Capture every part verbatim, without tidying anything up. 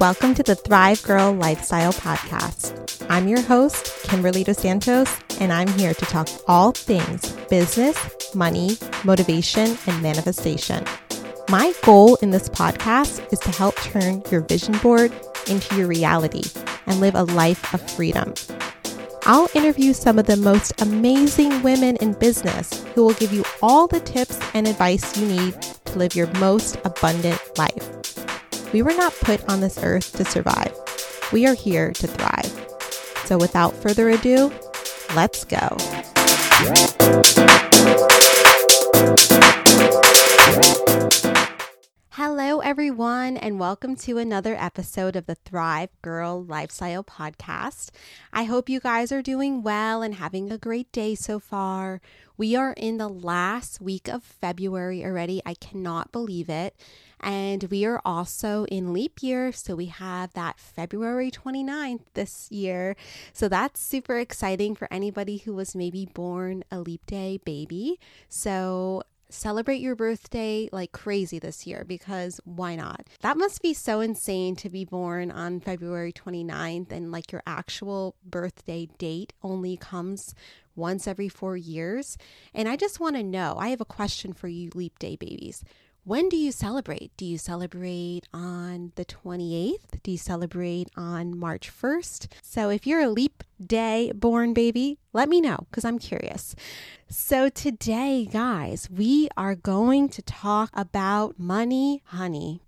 Welcome to the Thrive Girl Lifestyle Podcast. I'm your host, Kimberly Dos Santos, and I'm here to talk all things business, money, motivation, and manifestation. My goal in this podcast is to help turn your vision board into your reality and live a life of freedom. I'll interview some of the most amazing women in business who will give you all the tips and advice you need to live your most abundant life. We were not put on this earth to survive. We are here to thrive. So without further ado, let's go. Hello, everyone, and welcome to another episode of the Thrive Girl Lifestyle Podcast. I hope you guys are doing well and having a great day so far. We are in the last week of February already. I cannot believe it. And we are also in leap year, so we have that February twenty-ninth this year. So that's super exciting for anybody who was maybe born a leap day baby. So celebrate your birthday like crazy this year, because why not? That must be so insane to be born on February twenty-ninth, and like your actual birthday date only comes once every four years. And I just want to know, I have a question for you leap day babies. When do you celebrate? Do you celebrate on the twenty-eighth? Do you celebrate on March first? So if you're a leap day born baby, let me know, because I'm curious. So today, guys, we are going to talk about money, honey.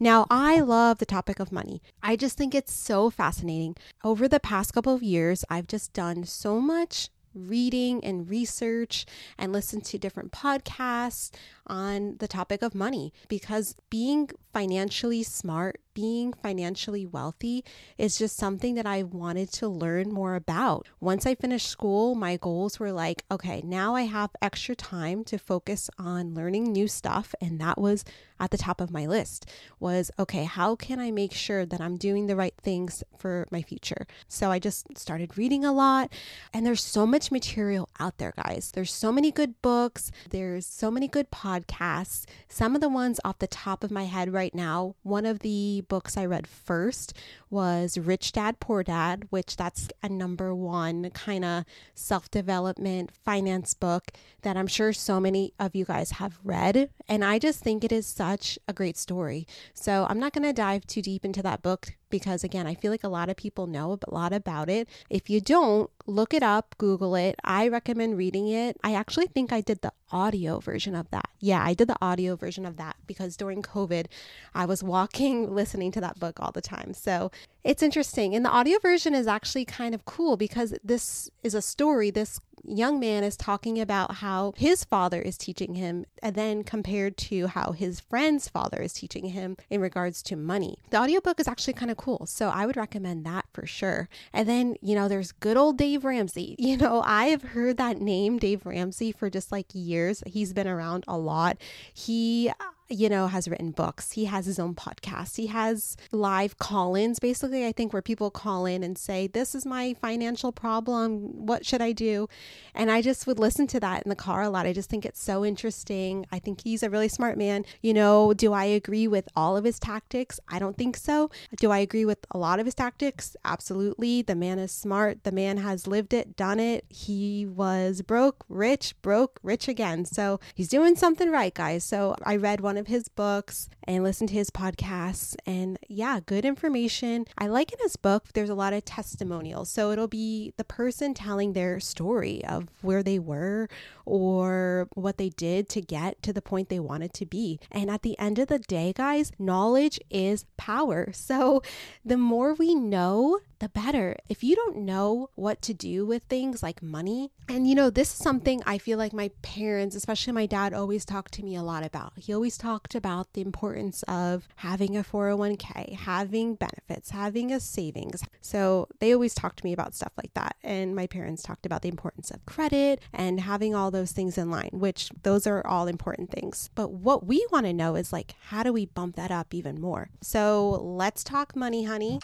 Now, I love the topic of money. I just think it's so fascinating. Over the past couple of years, I've just done so much reading and research and listen to different podcasts on the topic of money, because being financially smart, being financially wealthy is just something that I wanted to learn more about. Once I finished school, my goals were like, okay, now I have extra time to focus on learning new stuff. And that was at the top of my list was, okay, how can I make sure that I'm doing the right things for my future? So I just started reading a lot, and there's so much material out there, guys. There's so many good books. There's so many good podcasts. Some of the ones off the top of my head right now, one of the books I read first was Rich Dad, Poor Dad, which that's a number one kind of self-development finance book that I'm sure so many of you guys have read. And I just think it is such a great story. So I'm not going to dive too deep into that book, because again, I feel like a lot of people know a lot about it. If you don't, look it up, Google it. I recommend reading it. I actually think I did the audio version of that. Yeah, I did the audio version of that because during COVID, I was walking, listening to that book all the time. So it's interesting. And the audio version is actually kind of cool, because this is a story. This young man is talking about how his father is teaching him, and then compared to how his friend's father is teaching him in regards to money. The audiobook is actually kind of cool. So I would recommend that for sure. And then, you know, there's good old Dave Ramsey. You know, I have heard that name, Dave Ramsey, for just like years. He's been around a lot. He, you know, has written books. He has his own podcast. He has live call-ins, basically, I think, where people call in and say, this is my financial problem. What should I do? And I just would listen to that in the car a lot. I just think it's so interesting. I think he's a really smart man. You know, do I agree with all of his tactics? I don't think so. Do I agree with a lot of his tactics? Absolutely. The man is smart. The man has lived it, done it. He was broke, rich, broke, rich again. So he's doing something right, guys. So I read one of of his books and listen to his podcasts, and yeah, good information. I like in his book, there's a lot of testimonials. So it'll be the person telling their story of where they were or what they did to get to the point they wanted to be. And at the end of the day, guys, knowledge is power. So the more we know, the better. If you don't know what to do with things like money, and you know, this is something I feel like my parents, especially my dad, always talked to me a lot about. He always talked about the importance of having a four oh one k, having benefits, having a savings. So they always talked to me about stuff like that. And my parents talked about the importance of credit and having all those things in line, which those are all important things. But what we want to know is like, how do we bump that up even more? So let's talk money, honey.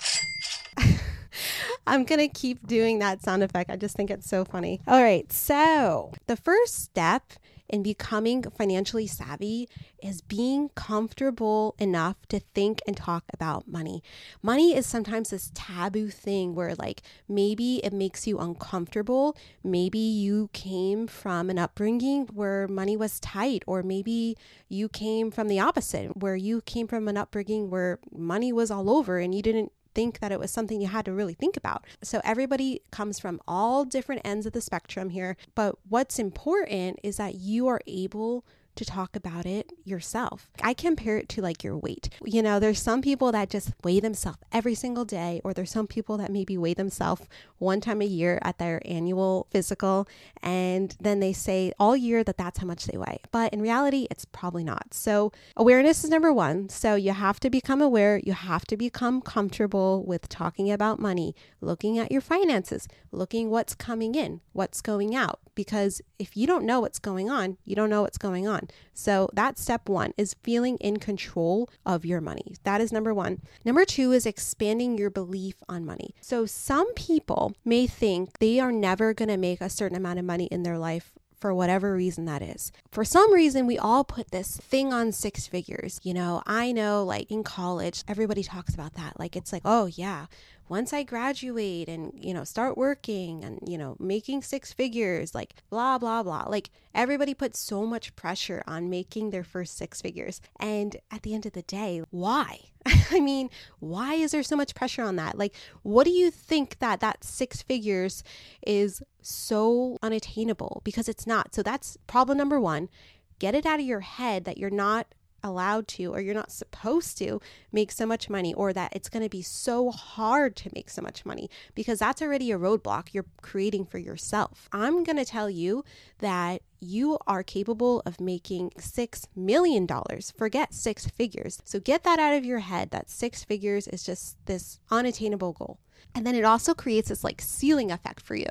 I'm going to keep doing that sound effect. I just think it's so funny. All right. So the first step in becoming financially savvy is being comfortable enough to think and talk about money. Money is sometimes this taboo thing where, like, maybe it makes you uncomfortable. Maybe you came from an upbringing where money was tight, or maybe you came from the opposite, where you came from an upbringing where money was all over and you didn't think that it was something you had to really think about. So everybody comes from all different ends of the spectrum here. But what's important is that you are able to talk about it yourself. I compare it to like your weight. You know, there's some people that just weigh themselves every single day, or there's some people that maybe weigh themselves one time a year at their annual physical, and then they say all year that that's how much they weigh. But in reality, it's probably not. So awareness is number one. So you have to become aware. You have to become comfortable with talking about money, looking at your finances, looking what's coming in, what's going out. Because if you don't know what's going on, you don't know what's going on. So that's step one, is feeling in control of your money. That is number one. Number two is expanding your belief on money. So some people may think they are never going to make a certain amount of money in their life, for whatever reason that is. For some reason, we all put this thing on six figures. You know, I know, like, in college, everybody talks about that. Like, it's like, oh yeah, once I graduate and, you know, start working and, you know, making six figures, like, blah, blah, blah. Like, everybody puts so much pressure on making their first six figures. And at the end of the day, why? I mean, why is there so much pressure on that? Like, what do you think that that six figures is so unattainable? Because it's not. So that's problem number one. Get it out of your head that you're not allowed to, or you're not supposed to make so much money, or that it's going to be so hard to make so much money, because that's already a roadblock you're creating for yourself. I'm going to tell you that you are capable of making six million dollars. Forget six figures. So get that out of your head, that six figures is just this unattainable goal. And then it also creates this like ceiling effect for you.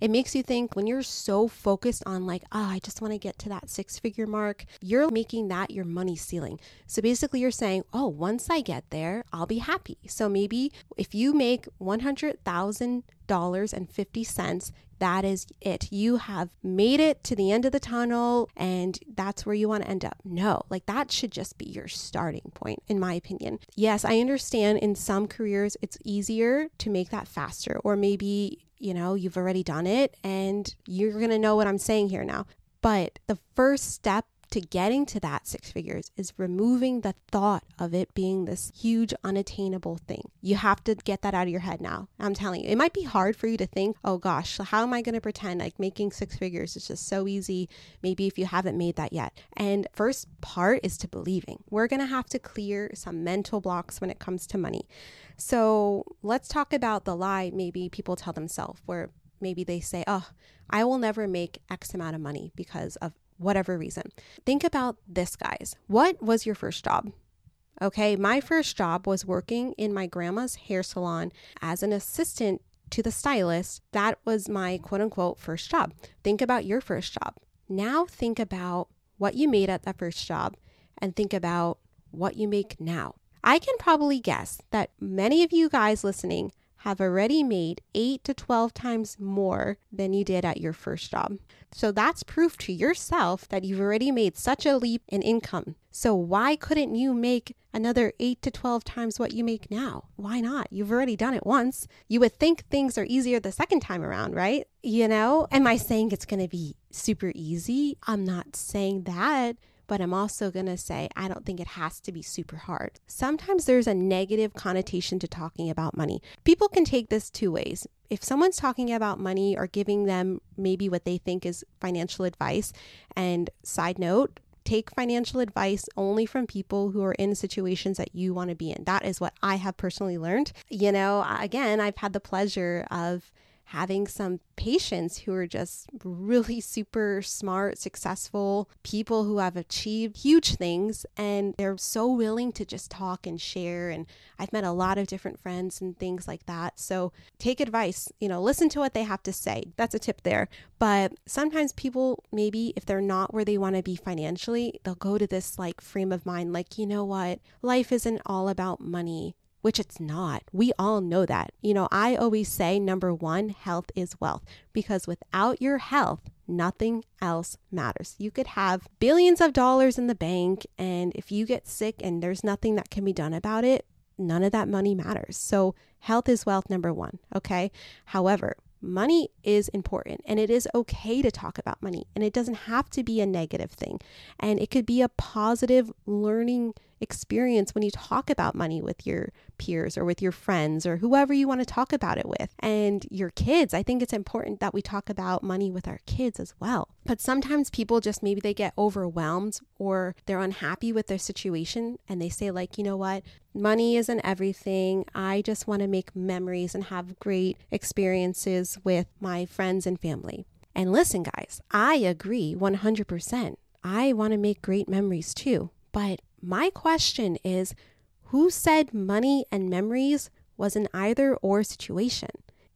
It makes you think, when you're so focused on like, oh, I just want to get to that six figure mark, you're making that your money ceiling. So basically you're saying, oh, once I get there, I'll be happy. So maybe if you make one hundred thousand dollars and fifty cents, that is it. You have made it to the end of the tunnel, and that's where you want to end up. No, like, that should just be your starting point, in my opinion. Yes, I understand in some careers it's easier to make that faster, or maybe, you know, you've already done it and you're going to know what I'm saying here now. But the first step to getting to that six figures is removing the thought of it being this huge unattainable thing. You have to get that out of your head now. I'm telling you, it might be hard for you to think, oh gosh, how am I going to pretend like making six figures is just so easy, maybe, if you haven't made that yet. And first part is to believing. We're going to have to clear some mental blocks when it comes to money. So let's talk about the lie maybe people tell themselves, where maybe they say, oh, I will never make X amount of money because of whatever reason. Think about this, guys. What was your first job? Okay, my first job was working in my grandma's hair salon as an assistant to the stylist. That was my quote unquote first job. Think about your first job. Now think about what you made at that first job, and think about what you make now. I can probably guess that many of you guys listening have already made eight to twelve times more than you did at your first job. So that's proof to yourself that you've already made such a leap in income. So why couldn't you make another eight to twelve times what you make now? Why not? You've already done it once. You would think things are easier the second time around, right? You know, am I saying it's going to be super easy? I'm not saying that. But I'm also going to say, I don't think it has to be super hard. Sometimes there's a negative connotation to talking about money. People can take this two ways. If someone's talking about money or giving them maybe what they think is financial advice, and side note, take financial advice only from people who are in situations that you want to be in. That is what I have personally learned. You know, again, I've had the pleasure of having some patients who are just really super smart, successful people who have achieved huge things, and they're so willing to just talk and share. And I've met a lot of different friends and things like that. So take advice, you know, listen to what they have to say. That's a tip there. But sometimes people, maybe if they're not where they want to be financially, they'll go to this like frame of mind, like, you know what, life isn't all about money. Which it's not. We all know that. You know, I always say, number one, health is wealth, because without your health, Nothing else matters. You could have billions of dollars in the bank, and if you get sick and there's nothing that can be done about it, none of that money matters. So health is wealth, number one, okay? However, money is important, and it is okay to talk about money, and it doesn't have to be a negative thing. And it could be a positive learning experience when you talk about money with your peers or with your friends or whoever you want to talk about it with, and your kids. I think it's important that we talk about money with our kids as well. But sometimes people just, maybe they get overwhelmed or they're unhappy with their situation, and they say, like, you know what, money isn't everything. I just want to make memories and have great experiences with my friends and family. And listen, guys, I agree one hundred percent. I want to make great memories too. But my question is, who said money and memories was an either or situation?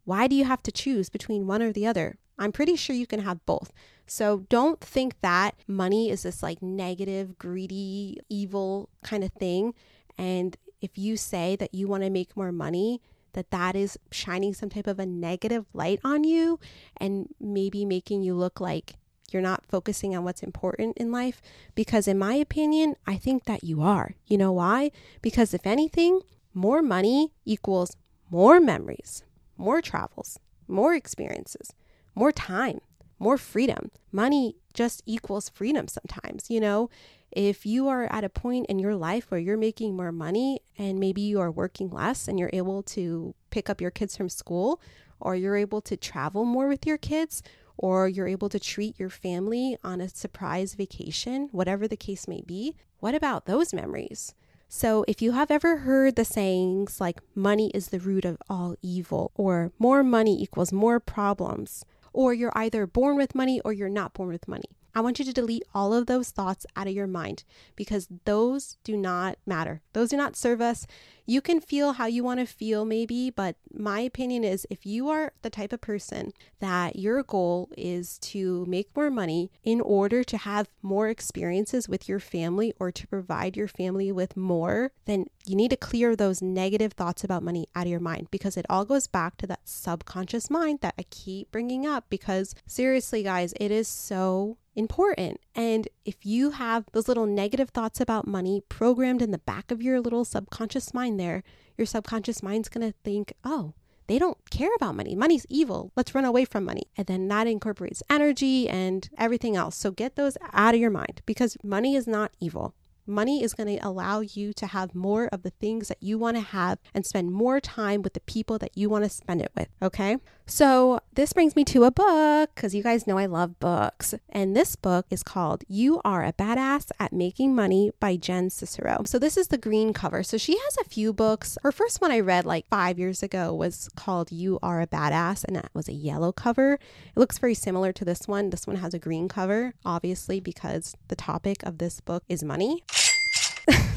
Why do you have to choose between one or the other? I'm pretty sure you can have both. So don't think that money is this like negative, greedy, evil kind of thing. And if you say that you want to make more money, that that is shining some type of a negative light on you and maybe making you look like you're not focusing on what's important in life, because in my opinion, I think that you are. You know why? Because if anything, more money equals more memories, more travels, more experiences, more time, more freedom. Money just equals freedom sometimes, you know? If you are at a point in your life where you're making more money and maybe you are working less and you're able to pick up your kids from school, or you're able to travel more with your kids, or you're able to treat your family on a surprise vacation, whatever the case may be, what about those memories? So if you have ever heard the sayings like money is the root of all evil, or more money equals more problems, or you're either born with money or you're not born with money, I want you to delete all of those thoughts out of your mind, because those do not matter. Those do not serve us. You can feel how you want to feel maybe, but my opinion is, if you are the type of person that your goal is to make more money in order to have more experiences with your family or to provide your family with more, then you need to clear those negative thoughts about money out of your mind, because it all goes back to that subconscious mind that I keep bringing up, because seriously, guys, it is so important. And if you have those little negative thoughts about money programmed in the back of your little subconscious mind there, your subconscious mind's going to think, oh, they don't care about money. Money's evil. Let's run away from money. And then that incorporates energy and everything else. So get those out of your mind, because money is not evil. Money is going to allow you to have more of the things that you want to have and spend more time with the people that you want to spend it with, okay? So this brings me to a book, because you guys know I love books. And this book is called You Are a Badass at Making Money by Jen Cicero. So this is the green cover. So she has a few books. Her first one I read like five years ago was called You Are a Badass, and that was a yellow cover. It looks very similar to this one. This one has a green cover, obviously, because the topic of this book is money.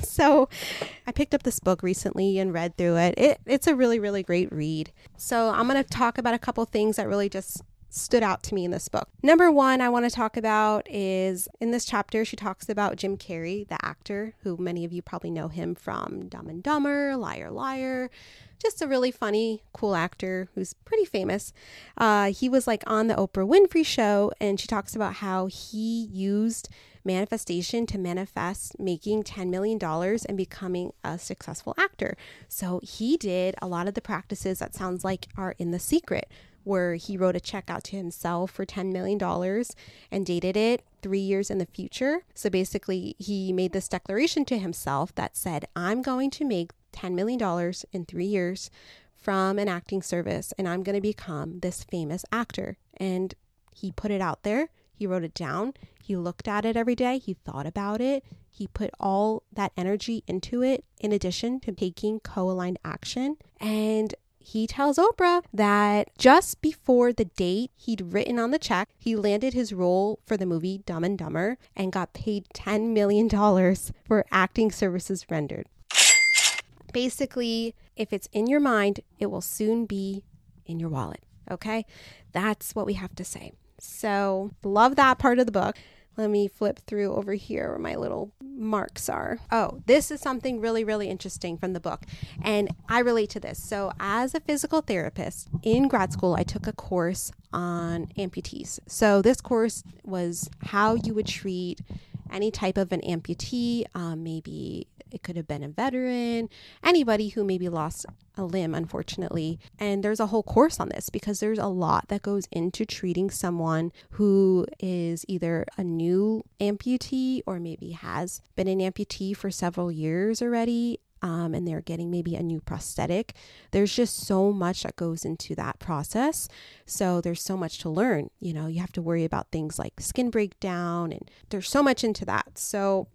So I picked up this book recently and read through it. it. It's a really, really great read. So I'm going to talk about a couple things that really just stood out to me in this book. Number one I want to talk about is, in this chapter, she talks about Jim Carrey, the actor, who many of you probably know him from Dumb and Dumber, Liar, Liar. Just a really funny, cool actor who's pretty famous. Uh, he was like on the Oprah Winfrey Show, and she talks about how he used manifestation to manifest making ten million dollars and becoming a successful actor. So he did a lot of the practices that sounds like are in The Secret, where he wrote a check out to himself for ten million dollars and dated it three years in the future. So basically he made this declaration to himself that said, I'm going to make ten million dollars in three years from an acting service, and I'm going to become this famous actor. And he put it out there. He wrote it down. He looked at it every day. He thought about it. He put all that energy into it, in addition to taking co-aligned action. And he tells Oprah that just before the date he'd written on the check, he landed his role for the movie Dumb and Dumber and got paid ten million dollars for acting services rendered. Basically, if it's in your mind, it will soon be in your wallet, okay? That's what we have to say. So love that part of the book. Let me flip through over here where my little marks are. Oh, this is something really, really interesting from the book. And I relate to this. So as a physical therapist in grad school, I took a course on amputees. So this course was how you would treat any type of an amputee. Um, maybe it could have been a veteran, anybody who maybe lost a limb, unfortunately. And there's a whole course on this because there's a lot that goes into treating someone who is either a new amputee or maybe has been an amputee for several years already. Um, and they're getting maybe a new prosthetic. There's just so much that goes into that process. So there's so much to learn. You know, you have to worry about things like skin breakdown, and there's so much into that. So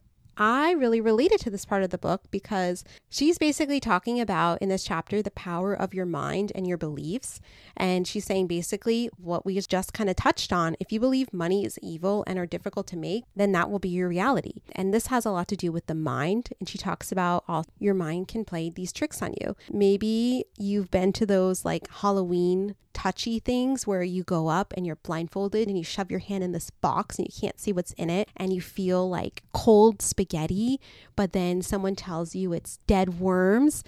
I really related to this part of the book because she's basically talking about in this chapter the power of your mind and your beliefs. And she's saying basically what we just kind of touched on. If you believe money is evil and are difficult to make, then that will be your reality. And this has a lot to do with the mind. And she talks about all your mind can play these tricks on you. Maybe you've been to those like Halloween touchy things where you go up and you're blindfolded and you shove your hand in this box and you can't see what's in it and you feel like cold spaghetti, but then someone tells you it's dead worms,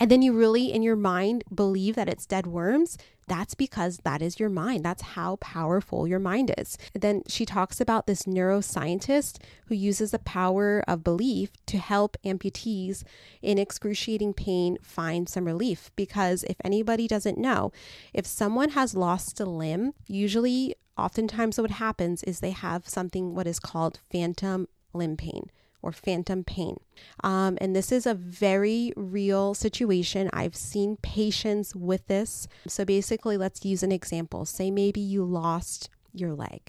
and then you really in your mind believe that it's dead worms. That's because that is your mind. That's how powerful your mind is. And then she talks about this neuroscientist who uses the power of belief to help amputees in excruciating pain find some relief. Because if anybody doesn't know, if someone has lost a limb, usually, oftentimes what happens is they have something what is called phantom limb pain or phantom pain. Um, and this is a very real situation. I've seen patients with this. So basically, let's use an example. Say maybe you lost your leg,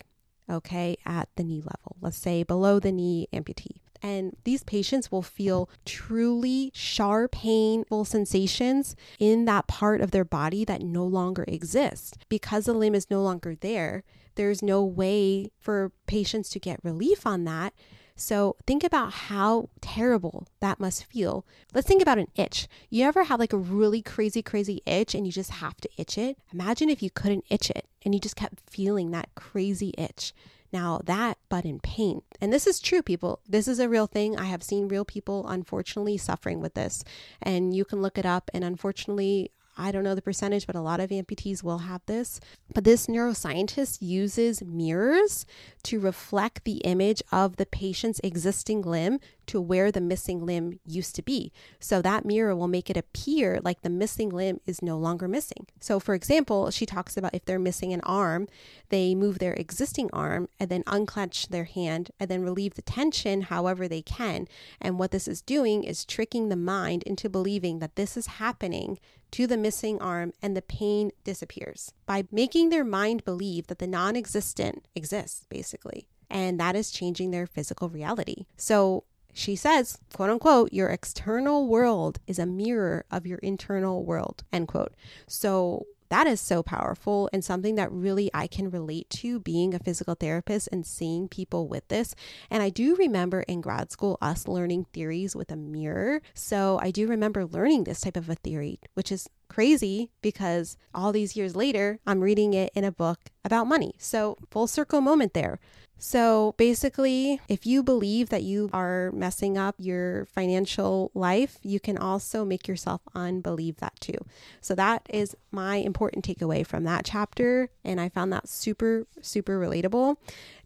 okay, at the knee level. Let's say below the knee amputee. And these patients will feel truly sharp, painful sensations in that part of their body that no longer exists. Because the limb is no longer there, there's no way for patients to get relief on that. So think about how terrible that must feel. Let's think about an itch. You ever have like a really crazy, crazy itch and you just have to itch it? Imagine if you couldn't itch it and you just kept feeling that crazy itch. Now that, but in pain. And this is true, people. This is a real thing. I have seen real people, unfortunately, suffering with this. And you can look it up. And unfortunately, I don't know the percentage, but a lot of amputees will have this. But this neuroscientist uses mirrors to reflect the image of the patient's existing limb to where the missing limb used to be. So that mirror will make it appear like the missing limb is no longer missing. So for example, she talks about if they're missing an arm, they move their existing arm and then unclench their hand and then relieve the tension however they can. And what this is doing is tricking the mind into believing that this is happening to the missing arm and the pain disappears by making their mind believe that the non-existent exists, basically. And that is changing their physical reality. So she says, quote unquote, your external world is a mirror of your internal world, end quote. So that is so powerful and something that really I can relate to being a physical therapist and seeing people with this. And I do remember in grad school us learning theories with a mirror. So I do remember learning this type of a theory, which is crazy because all these years later, I'm reading it in a book about money. So full circle moment there. So basically, if you believe that you are messing up your financial life, you can also make yourself unbelieve that too. So that is my important takeaway from that chapter. And I found that super, super relatable.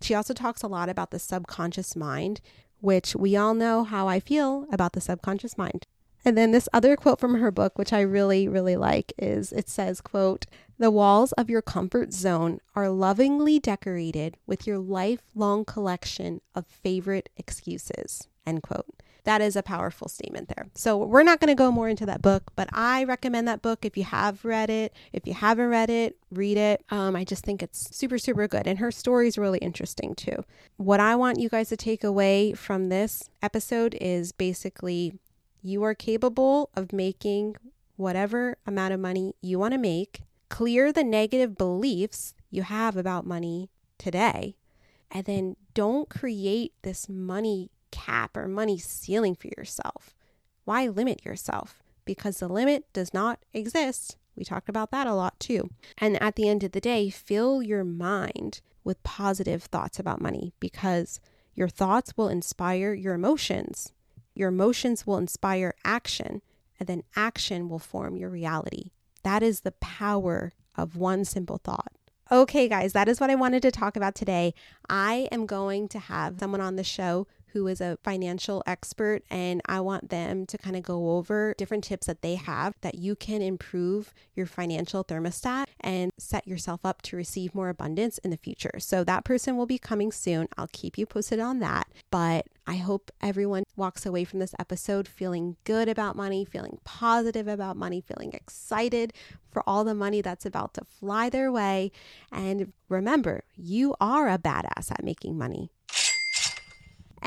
She also talks a lot about the subconscious mind, which we all know how I feel about the subconscious mind. And then this other quote from her book, which I really, really like, is it says, quote, the walls of your comfort zone are lovingly decorated with your lifelong collection of favorite excuses, end quote. That is a powerful statement there. So we're not going to go more into that book, but I recommend that book if you have read it. If you haven't read it, read it. Um, I just think it's super, super good. And her story is really interesting too. What I want you guys to take away from this episode is basically you are capable of making whatever amount of money you want to make. Clear the negative beliefs you have about money today, and then don't create this money cap or money ceiling for yourself. Why limit yourself? Because the limit does not exist. We talked about that a lot too. And at the end of the day, fill your mind with positive thoughts about money because Your thoughts will inspire your emotions. Your emotions will inspire action, and then action will form your reality. That is the power of one simple thought. Okay, guys, that is what I wanted to talk about today. I am going to have someone on the show who is a financial expert, and I want them to kind of go over different tips that they have that you can improve your financial thermostat and set yourself up to receive more abundance in the future. So that person will be coming soon. I'll keep you posted on that. But I hope everyone walks away from this episode feeling good about money, feeling positive about money, feeling excited for all the money that's about to fly their way. And remember, you are a badass at making money.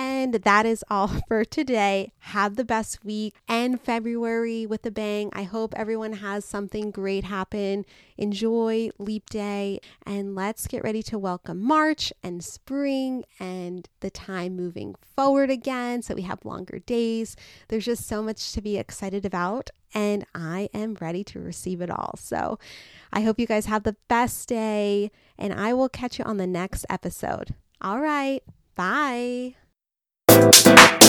And that is all for today. Have the best week. End February with a bang. I hope everyone has something great happen. Enjoy Leap Day. And let's get ready to welcome March and spring and the time moving forward again. So we have longer days. There's just so much to be excited about. And I am ready to receive it all. So I hope you guys have the best day. And I will catch you on the next episode. All right. Bye. We'll be right back.